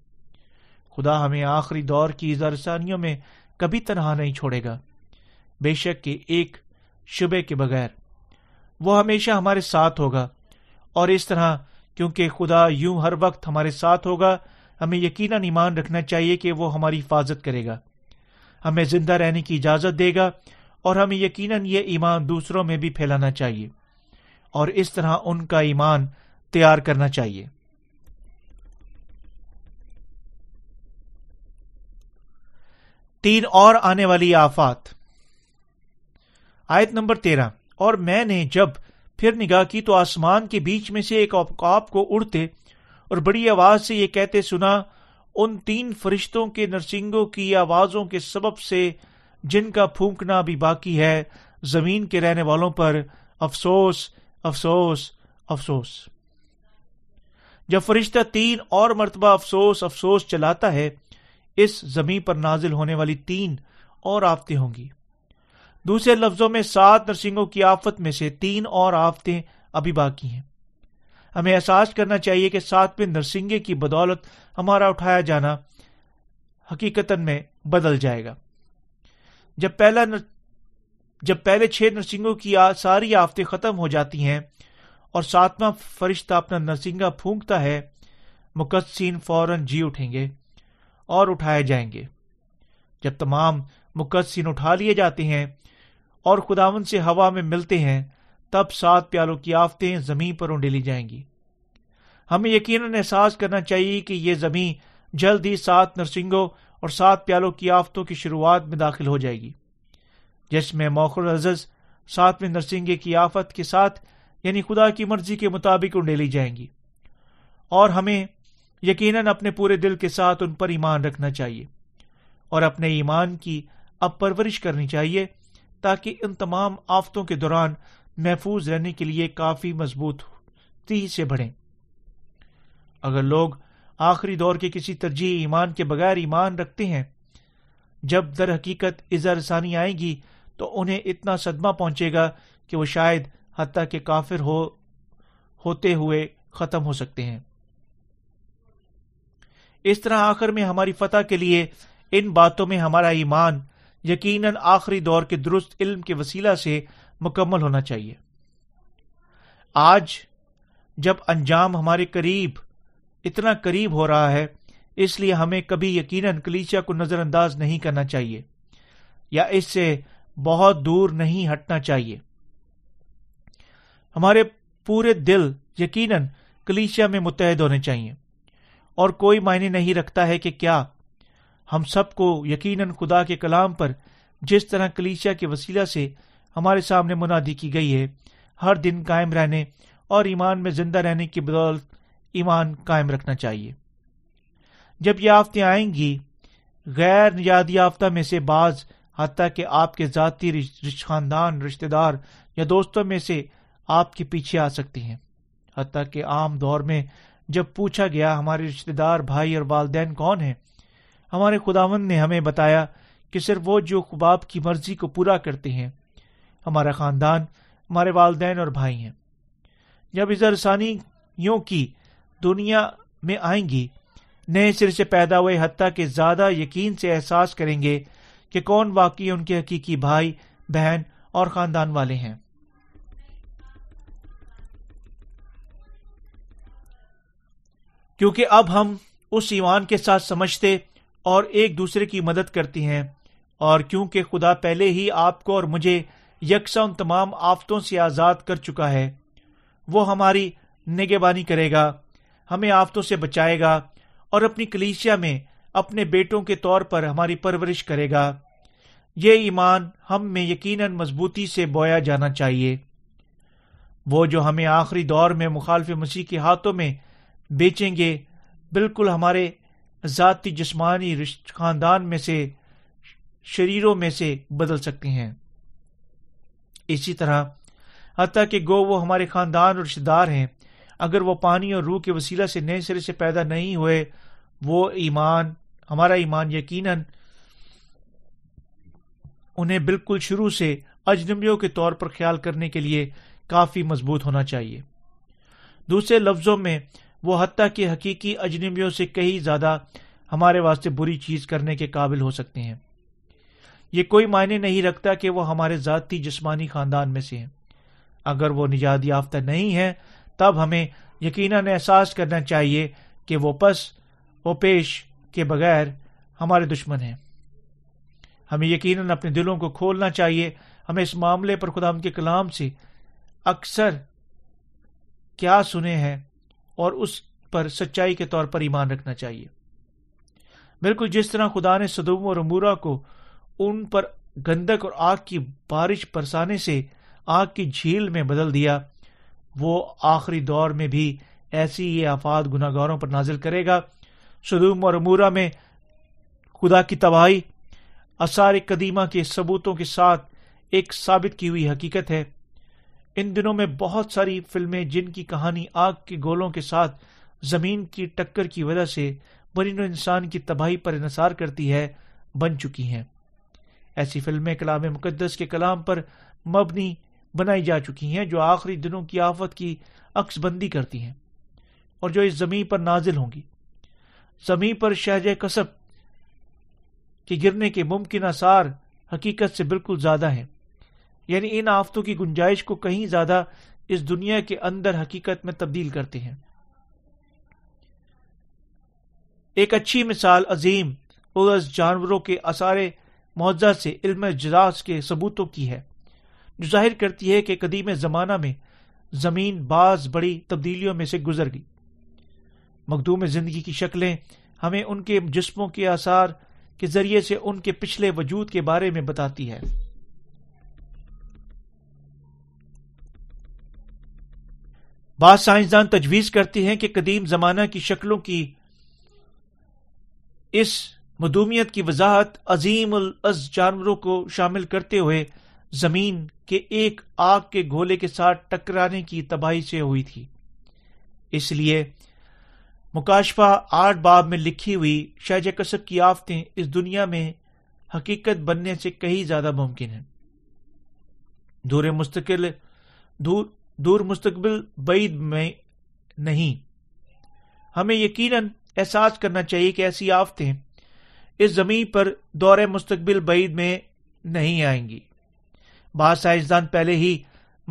خدا ہمیں آخری دور کی اظہار ثانیوں میں کبھی تنہا نہیں چھوڑے گا، بے شک کہ ایک شبے کے بغیر وہ ہمیشہ ہمارے ساتھ ہوگا، اور اس طرح کیونکہ خدا یوں ہر وقت ہمارے ساتھ ہوگا، ہمیں یقیناً ایمان رکھنا چاہیے کہ وہ ہماری حفاظت کرے گا، ہمیں زندہ رہنے کی اجازت دے گا، اور ہمیں یقیناً یہ ایمان دوسروں میں بھی پھیلانا چاہیے اور اس طرح ان کا ایمان تیار کرنا چاہیے۔ تین اور آنے والی آفات۔ آیت نمبر 13، اور میں نے جب پھر نگاہ کی تو آسمان کے بیچ میں سے ایک عقاب کو اڑتے اور بڑی آواز سے یہ کہتے سنا، ان 3 فرشتوں کے نرسنگوں کی آوازوں کے سبب سے جن کا پھونکنا بھی باقی ہے، زمین کے رہنے والوں پر افسوس، افسوس، افسوس۔ جب فرشتہ 3 اور مرتبہ افسوس افسوس چلاتا ہے، اس زمین پر نازل ہونے والی 3 اور آفتیں ہوں گی۔ دوسرے لفظوں میں 7 نرسنگوں کی آفت میں سے 3 اور آفتیں ابھی باقی ہیں۔ ہمیں احساس کرنا چاہیے کہ 7ویں نرسنگے کی بدولت ہمارا اٹھایا جانا حقیقتاً میں بدل جائے گا۔ جب پہلے 6 نرسنگوں کی ساری آفتیں ختم ہو جاتی ہیں اور 7واں فرشتہ اپنا نرسنگا پھونکتا ہے، مقدسین فوراً جی اٹھیں گے اور اٹھائے جائیں گے۔ جب تمام مقدسین اٹھا لیے جاتے ہیں اور خداوند سے ہوا میں ملتے ہیں، تب 7 پیالوں کی آفتیں زمین پر انڈیلی جائیں گی۔ ہمیں یقیناً احساس کرنا چاہیے کہ یہ زمین جلد ہی 7 نرسنگوں اور 7 پیالوں کی آفتوں کی شروعات میں داخل ہو جائے گی، جس میں موخر عزز 7ویں نرسنگے کی آفت کے ساتھ یعنی خدا کی مرضی کے مطابق انڈیلی جائیں گی، اور ہمیں یقیناً اپنے پورے دل کے ساتھ ان پر ایمان رکھنا چاہیے اور اپنے ایمان کی اب پرورش کرنی چاہیے تاکہ ان تمام آفتوں کے دوران محفوظ رہنے کے لیے کافی مضبوطی سے بڑھیں۔ اگر لوگ آخری دور کے کسی ترجیح ایمان کے بغیر ایمان رکھتے ہیں، جب در حقیقت اظہار ثانی آئے گی تو انہیں اتنا صدمہ پہنچے گا کہ وہ شاید حتیٰ کہ کافر ہوتے ہوئے ختم ہو سکتے ہیں۔ اس طرح آخر میں ہماری فتح کے لیے ان باتوں میں ہمارا ایمان یقیناً آخری دور کے درست علم کے وسیلہ سے مکمل ہونا چاہیے۔ آج جب انجام ہمارے قریب اتنا قریب ہو رہا ہے، اس لیے ہمیں کبھی یقیناً کلیسیا کو نظر انداز نہیں کرنا چاہیے یا اس سے بہت دور نہیں ہٹنا چاہیے۔ ہمارے پورے دل یقیناً کلیسیا میں متحد ہونے چاہیے، اور کوئی معنی نہیں رکھتا ہے کہ کیا ہم سب کو یقیناً خدا کے کلام پر جس طرح کلیسیا کے وسیلہ سے ہمارے سامنے منادی کی گئی ہے، ہر دن قائم رہنے اور ایمان میں زندہ رہنے کی بدولت ایمان قائم رکھنا چاہیے۔ جب یہ آفتیں آئیں گی، غیر نجات یافتہ میں سے بعض حتیٰ کہ آپ کے ذاتی خاندان، رشتہ دار یا دوستوں میں سے آپ کے پیچھے آ سکتی ہیں۔ حتیٰ کہ عام دور میں جب پوچھا گیا ہمارے رشتہ دار، بھائی اور والدین کون ہیں، ہمارے خداوند نے ہمیں بتایا کہ صرف وہ جو باپ کی مرضی کو پورا کرتے ہیں ہمارا خاندان، ہمارے والدین اور بھائی ہیں۔ جب اس رسانیوں کی دنیا میں آئیں گی، نئے سر سے پیدا ہوئے حتیٰ کہ زیادہ یقین سے احساس کریں گے کہ کون واقعی ان کے حقیقی بھائی، بہن اور خاندان والے ہیں۔ کیونکہ اب ہم اس ایمان کے ساتھ سمجھتے اور ایک دوسرے کی مدد کرتی ہیں، اور کیونکہ خدا پہلے ہی آپ کو اور مجھے یکساں تمام آفتوں سے آزاد کر چکا ہے، وہ ہماری نگہبانی کرے گا، ہمیں آفتوں سے بچائے گا اور اپنی کلیسیا میں اپنے بیٹوں کے طور پر ہماری پرورش کرے گا۔ یہ ایمان ہم میں یقیناً مضبوطی سے بویا جانا چاہیے۔ وہ جو ہمیں آخری دور میں مخالف مسیح کے ہاتھوں میں بیچیں گے، بالکل ہمارے ذاتی جسمانی خاندان میں سے، شریروں میں سے بدل سکتے ہیں، اسی طرح حتیٰ کہ گو وہ ہمارے خاندان اور رشتہ دار ہیں۔ اگر وہ پانی اور روح کے وسیلہ سے نئے سرے سے پیدا نہیں ہوئے، وہ ایمان، ہمارا ایمان یقیناً انہیں بالکل شروع سے اجنبیوں کے طور پر خیال کرنے کے لیے کافی مضبوط ہونا چاہیے۔ دوسرے لفظوں میں، وہ حتیٰ کہ حقیقی اجنبیوں سے کہیں زیادہ ہمارے واسطے بری چیز کرنے کے قابل ہو سکتے ہیں۔ یہ کوئی معنی نہیں رکھتا کہ وہ ہمارے ذاتی جسمانی خاندان میں سے ہیں۔ اگر وہ نجات یافتہ نہیں ہیں، تب ہمیں یقیناً احساس کرنا چاہیے کہ وہ پس و پیش کے بغیر ہمارے دشمن ہیں۔ ہمیں یقیناً اپنے دلوں کو کھولنا چاہیے۔ ہمیں اس معاملے پر خدا کے کلام سے اکثر کیا سنے ہیں، اور اس پر سچائی کے طور پر ایمان رکھنا چاہیے، بالکل جس طرح خدا نے سدوم اور عمورہ کو ان پر گندک اور آگ کی بارش برسانے سے آگ کی جھیل میں بدل دیا، وہ آخری دور میں بھی ایسی یہ آفات گناہگاروں پر نازل کرے گا۔ سدوم اور عمورہ میں خدا کی تباہی آثار قدیمہ کے ثبوتوں کے ساتھ ایک ثابت کی ہوئی حقیقت ہے۔ ان دنوں میں بہت ساری فلمیں جن کی کہانی آگ کے گولوں کے ساتھ زمین کی ٹکر کی وجہ سے بنی انسان کی تباہی پر انحصار کرتی ہے، بن چکی ہیں۔ ایسی فلمیں کلام مقدس کے کلام پر مبنی بنائی جا چکی ہیں، جو آخری دنوں کی آفت کی عکس بندی کرتی ہیں اور جو اس زمین پر نازل ہوں گی۔ زمین پر شہجہ قصب کے گرنے کے ممکنہ سار حقیقت سے بالکل زیادہ ہیں، یعنی ان آفتوں کی گنجائش کو کہیں زیادہ اس دنیا کے اندر حقیقت میں تبدیل کرتے ہیں۔ ایک اچھی مثال عظیم اوز جانوروں کے آثار معجزہ سے علم جراث کے ثبوتوں کی ہے، جو ظاہر کرتی ہے کہ قدیم زمانہ میں زمین بعض بڑی تبدیلیوں میں سے گزر گئی۔ مقدوم زندگی کی شکلیں ہمیں ان کے جسموں کے آثار کے ذریعے سے ان کے پچھلے وجود کے بارے میں بتاتی ہے۔ بعض سائنسدان تجویز کرتے ہیں کہ قدیم زمانہ کی شکلوں کی اس مدومیت کی وضاحت عظیم الاز جانوروں کو شامل کرتے ہوئے زمین کے ایک آگ کے گھولے کے ساتھ ٹکرانے کی تباہی سے ہوئی تھی۔ اس لیے مکاشفہ 8 باب میں لکھی ہوئی شہجہ قصب کی آفتیں اس دنیا میں حقیقت بننے سے کہیں زیادہ ممکن ہیں۔ دور مستقبل بعید میں نہیں، ہمیں یقیناً احساس کرنا چاہیے کہ ایسی آفتیں اس زمین پر دور مستقبل بعید میں نہیں آئیں گی۔ بعض سائنسدان پہلے ہی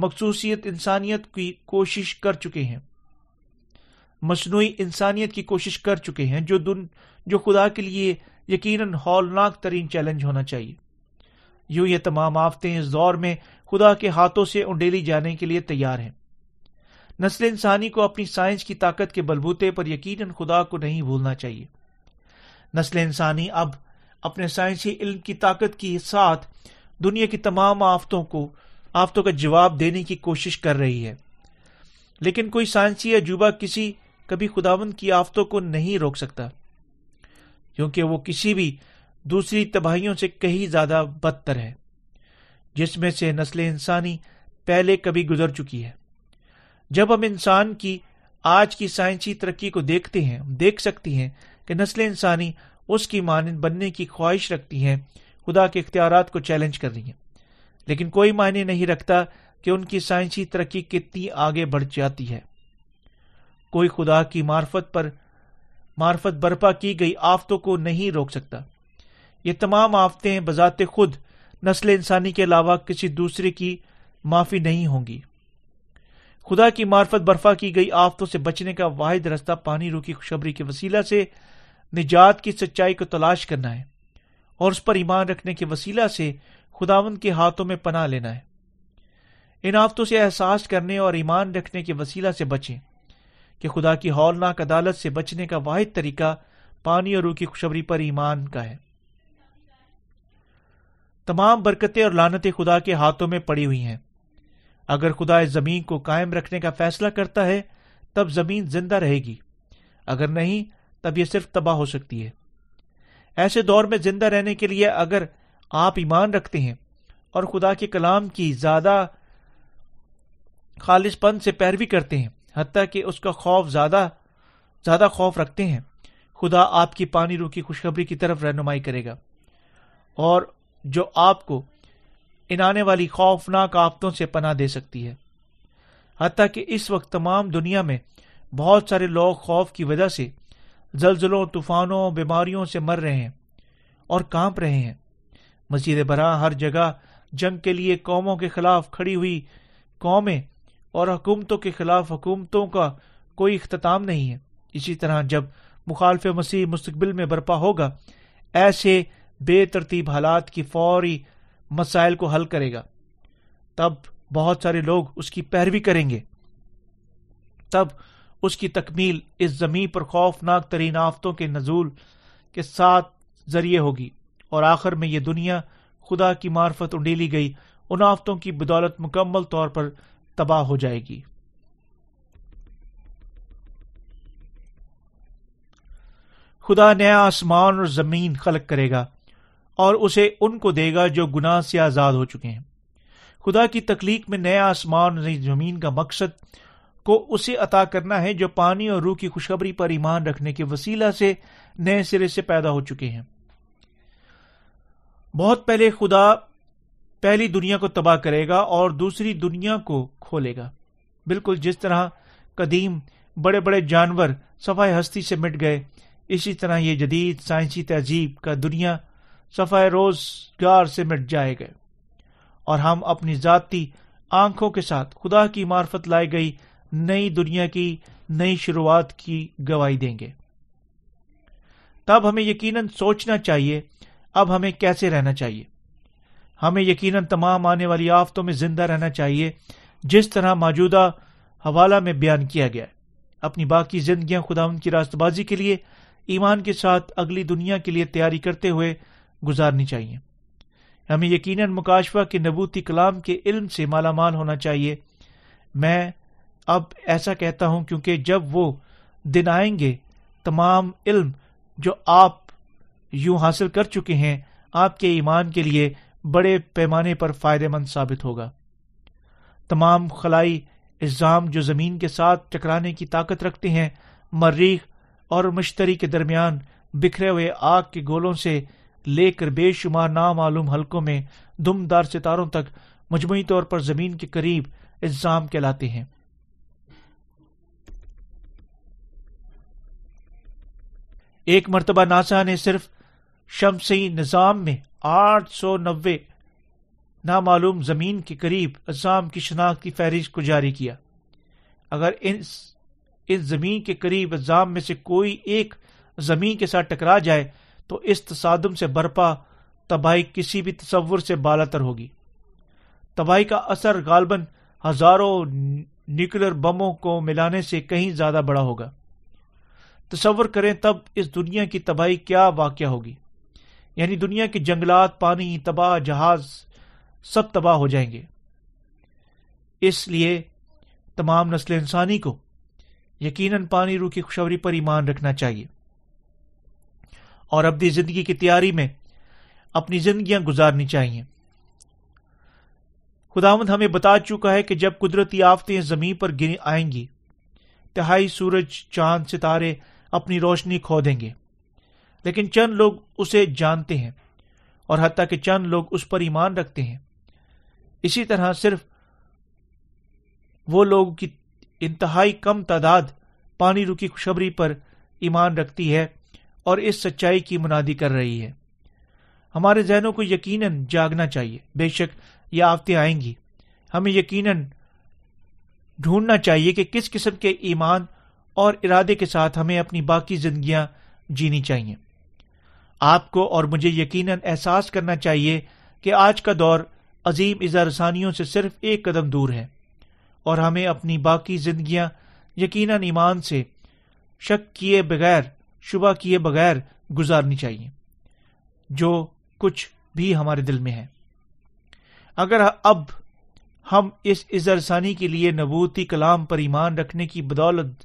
مخصوصیت انسانیت کی کوشش کر چکے ہیں، مصنوعی انسانیت کی کوشش کر چکے ہیں، جو خدا کے لیے یقیناً ہولناک ترین چیلنج ہونا چاہیے۔ یوں یہ تمام آفتیں اس دور میں خدا کے ہاتھوں سے انڈیلی جانے کے لیے تیار ہیں۔ نسل انسانی کو اپنی سائنس کی طاقت کے بلبوتے پر یقیناً خدا کو نہیں بھولنا چاہیے۔ نسل انسانی اب اپنے سائنسی علم کی طاقت کے ساتھ دنیا کی تمام آفتوں کا جواب دینے کی کوشش کر رہی ہے، لیکن کوئی سائنسی عجوبہ کسی کبھی خداوند کی آفتوں کو نہیں روک سکتا، کیونکہ وہ کسی بھی دوسری تباہیوں سے کہیں زیادہ بدتر ہے جس میں سے نسل انسانی پہلے کبھی گزر چکی ہے۔ جب ہم انسان کی آج کی سائنسی ترقی کو دیکھتے ہیں، دیکھ سکتی ہیں کہ نسل انسانی اس کی مانند بننے کی خواہش رکھتی ہیں، خدا کے اختیارات کو چیلنج کر رہی ہیں، لیکن کوئی معنی نہیں رکھتا کہ ان کی سائنسی ترقی کتنی آگے بڑھ جاتی ہے۔ کوئی خدا کی معرفت برپا کی گئی آفتوں کو نہیں روک سکتا۔ یہ تمام آفتیں بذات خود نسل انسانی کے علاوہ کسی دوسرے کی معافی نہیں ہوں گی۔ خدا کی معرفت برپا کی گئی آفتوں سے بچنے کا واحد رستہ پانی روکی خوشخبری کے وسیلہ سے نجات کی سچائی کو تلاش کرنا ہے اور اس پر ایمان رکھنے کے وسیلہ سے خداوند کے ہاتھوں میں پناہ لینا ہے۔ ان آفتوں سے احساس کرنے اور ایمان رکھنے کے وسیلہ سے بچیں کہ خدا کی ہولناک عدالت سے بچنے کا واحد طریقہ پانی اور روح کی خوشخبری پر ایمان کا ہے۔ تمام برکتیں اور لعنتیں خدا کے ہاتھوں میں پڑی ہوئی ہیں۔ اگر خدا اس زمین کو قائم رکھنے کا فیصلہ کرتا ہے تب زمین زندہ رہے گی، اگر نہیں تب یہ صرف تباہ ہو سکتی ہے۔ ایسے دور میں زندہ رہنے کے لیے اگر آپ ایمان رکھتے ہیں اور خدا کے کلام کی زیادہ خالص پن سے پیروی کرتے ہیں، حتیٰ کہ اس کا خوف زیادہ خوف رکھتے ہیں، خدا آپ کی پانی روح کی خوشخبری کی طرف رہنمائی کرے گا اور جو آپ کو ان آنے والی خوفناک آفتوں سے پناہ دے سکتی ہے۔ حتیٰ کہ اس وقت تمام دنیا میں بہت سارے لوگ خوف کی وجہ سے زلزلوں، طوفانوں، بیماریوں سے مر رہے ہیں اور کانپ رہے ہیں۔ مزید برآں ہر جگہ جنگ کے لیے قوموں کے خلاف کھڑی ہوئی قومیں اور حکومتوں کے خلاف حکومتوں کا کوئی اختتام نہیں ہے۔ اسی طرح جب مخالف مسیح مستقبل میں برپا ہوگا، ایسے بے ترتیب حالات کی فوری مسائل کو حل کرے گا۔ تب بہت سارے لوگ اس کی پیروی کریں گے۔ تب اس کی تکمیل اس زمین پر خوفناک ترین آفتوں کے نزول کے ساتھ ذریعے ہوگی، اور آخر میں یہ دنیا خدا کی معرفت انڈیلی گئی ان آفتوں کی بدولت مکمل طور پر تباہ ہو جائے گی۔ خدا نیا آسمان اور زمین خلق کرے گا اور اسے ان کو دے گا جو گناہ سے آزاد ہو چکے ہیں۔ خدا کی تخلیق میں نیا آسمان اور نئی زمین کا مقصد کو اسے عطا کرنا ہے جو پانی اور روح کی خوشخبری پر ایمان رکھنے کے وسیلہ سے نئے سرے سے پیدا ہو چکے ہیں۔ بہت پہلے خدا پہلی دنیا کو تباہ کرے گا اور دوسری دنیا کو کھولے گا، بالکل جس طرح قدیم بڑے بڑے جانور صفحہ ہستی سے مٹ گئے، اسی طرح یہ جدید سائنسی تہذیب کا دنیا صفحہ روزگار سے مٹ جائے گا، اور ہم اپنی ذاتی آنکھوں کے ساتھ خدا کی معرفت لائی گئی نئی دنیا کی نئی شروعات کی گواہی دیں گے۔ تب ہمیں یقیناً سوچنا چاہیے اب ہمیں کیسے رہنا چاہیے۔ ہمیں یقیناً تمام آنے والی آفتوں میں زندہ رہنا چاہیے جس طرح موجودہ حوالہ میں بیان کیا گیا ہے۔ اپنی باقی زندگیاں خداوند کی راست بازی کے لیے ایمان کے ساتھ اگلی دنیا کے لیے تیاری کرتے ہوئے گزارنی چاہیے۔ ہمیں یقیناً مکاشفہ کے نبوتی کلام کے علم سے مالا مال ہونا چاہیے۔ میں اب ایسا کہتا ہوں کیونکہ جب وہ دن آئیں گے تمام علم جو آپ یوں حاصل کر چکے ہیں آپ کے ایمان کے لیے بڑے پیمانے پر فائدہ مند ثابت ہوگا۔ تمام خلائی اجزام جو زمین کے ساتھ ٹکرانے کی طاقت رکھتے ہیں، مریخ اور مشتری کے درمیان بکھرے ہوئے آگ کے گولوں سے لے کر بے شمار نامعلوم حلقوں میں دم دار ستاروں تک مجموعی طور پر زمین کے قریب اجزام کہلاتے ہیں۔ ایک مرتبہ ناسا نے صرف شمسی نظام میں 890 نامعلوم زمین کے قریب اجسام کی شناخت کی فہرست کو جاری کیا۔ اگر اس زمین کے قریب اجسام میں سے کوئی ایک زمین کے ساتھ ٹکرا جائے تو اس تصادم سے برپا تباہی کسی بھی تصور سے بالاتر ہوگی۔ تباہی کا اثر غالباً ہزاروں نیوکلر بموں کو ملانے سے کہیں زیادہ بڑا ہوگا۔ تصور کریں تب اس دنیا کی تباہی کیا واقعہ ہوگی، یعنی دنیا کے جنگلات، پانی، تباہ جہاز سب تباہ ہو جائیں گے۔ اس لیے تمام نسل انسانی کو یقیناً پانی روح کی خوشخبری پر ایمان رکھنا چاہیے اور ابدی زندگی کی تیاری میں اپنی زندگیاں گزارنی چاہیے۔ خداوند ہمیں بتا چکا ہے کہ جب قدرتی آفتیں زمین پر آئیں گی، تہائی سورج، چاند، ستارے اپنی روشنی کھو دیں گے، لیکن چند لوگ اسے جانتے ہیں اور حتیٰ کہ چند لوگ اس پر ایمان رکھتے ہیں۔ اسی طرح صرف وہ لوگ کی انتہائی کم تعداد پانی رو کی خوشخبری پر ایمان رکھتی ہے اور اس سچائی کی منادی کر رہی ہے۔ ہمارے ذہنوں کو یقیناً جاگنا چاہیے، بے شک یہ آفتیں آئیں گی، ہمیں یقیناً ڈھونڈنا چاہیے کہ کس قسم کے ایمان اور ارادے کے ساتھ ہمیں اپنی باقی زندگیاں جینی چاہیے۔ آپ کو اور مجھے یقیناً احساس کرنا چاہیے کہ آج کا دور عظیم اظہار رسانیوں سے صرف ایک قدم دور ہے، اور ہمیں اپنی باقی زندگیاں یقیناً ایمان سے شک کیے بغیر، شبہ کیے بغیر گزارنی چاہیے، جو کچھ بھی ہمارے دل میں ہے۔ اگر اب ہم اس اظہار ثانی کے لیے نبوتی کلام پر ایمان رکھنے کی بدولت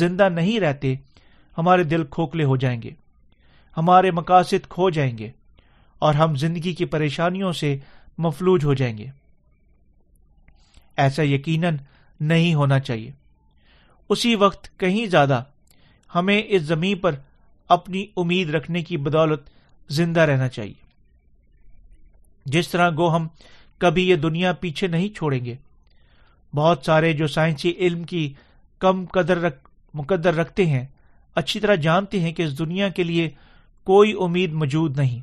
زندہ نہیں رہتے، ہمارے دل کھوکھلے ہو جائیں گے، ہمارے مقاصد کھو جائیں گے، اور ہم زندگی کی پریشانیوں سے مفلوج ہو جائیں گے۔ ایسا یقیناً نہیں ہونا چاہیے۔ اسی وقت کہیں زیادہ ہمیں اس زمین پر اپنی امید رکھنے کی بدولت زندہ رہنا چاہیے، جس طرح گو ہم کبھی یہ دنیا پیچھے نہیں چھوڑیں گے۔ بہت سارے جو سائنسی علم کی کم قدر مقدر رکھتے ہیں، اچھی طرح جانتے ہیں کہ اس دنیا کے لیے کوئی امید موجود نہیں۔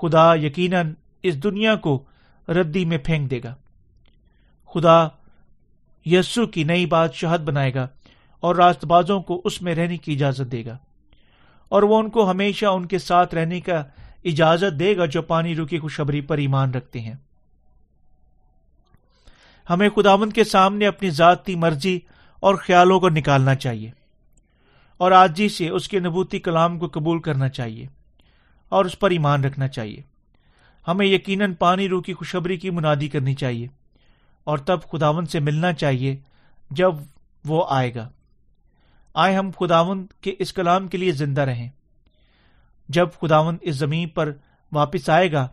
خدا یقیناً اس دنیا کو ردی میں پھینک دے گا۔ خدا یسوع کی نئی بادشاہت بنائے گا اور راست بازوں کو اس میں رہنے کی اجازت دے گا، اور وہ ان کو ہمیشہ ان کے ساتھ رہنے کا اجازت دے گا جو پانی روح کی خوشخبری پر ایمان رکھتے ہیں۔ ہمیں خداوند کے سامنے اپنی ذاتی مرضی اور خیالوں کو نکالنا چاہیے اور عاجزی سے اس کے نبوتی کلام کو قبول کرنا چاہیے اور اس پر ایمان رکھنا چاہیے۔ ہمیں یقیناً پانی روح کی خوشخبری کی منادی کرنی چاہیے اور تب خداوند سے ملنا چاہیے جب وہ آئے گا۔ آئے ہم خداوند کے اس کلام کے لیے زندہ رہیں۔ جب خداوند اس زمین پر واپس آئے گا،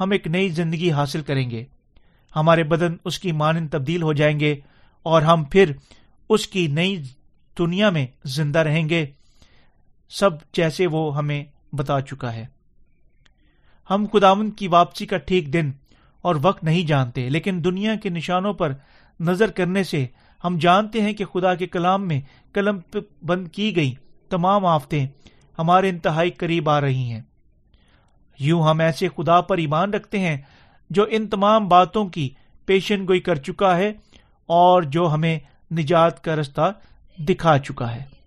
ہم ایک نئی زندگی حاصل کریں گے، ہمارے بدن اس کی مانند تبدیل ہو جائیں گے اور ہم پھر اس کی نئی دنیا میں زندہ رہیں گے، سب جیسے وہ ہمیں بتا چکا ہے۔ ہم خداوند کی واپسی کا ٹھیک دن اور وقت نہیں جانتے، لیکن دنیا کے نشانوں پر نظر کرنے سے ہم جانتے ہیں کہ خدا کے کلام میں قلم بند کی گئی تمام آفتیں ہمارے انتہائی قریب آ رہی ہیں۔ یوں ہم ایسے خدا پر ایمان رکھتے ہیں جو ان تمام باتوں کی پیشن گوئی کر چکا ہے اور جو ہمیں نجات کا رستہ دکھا چکا ہے۔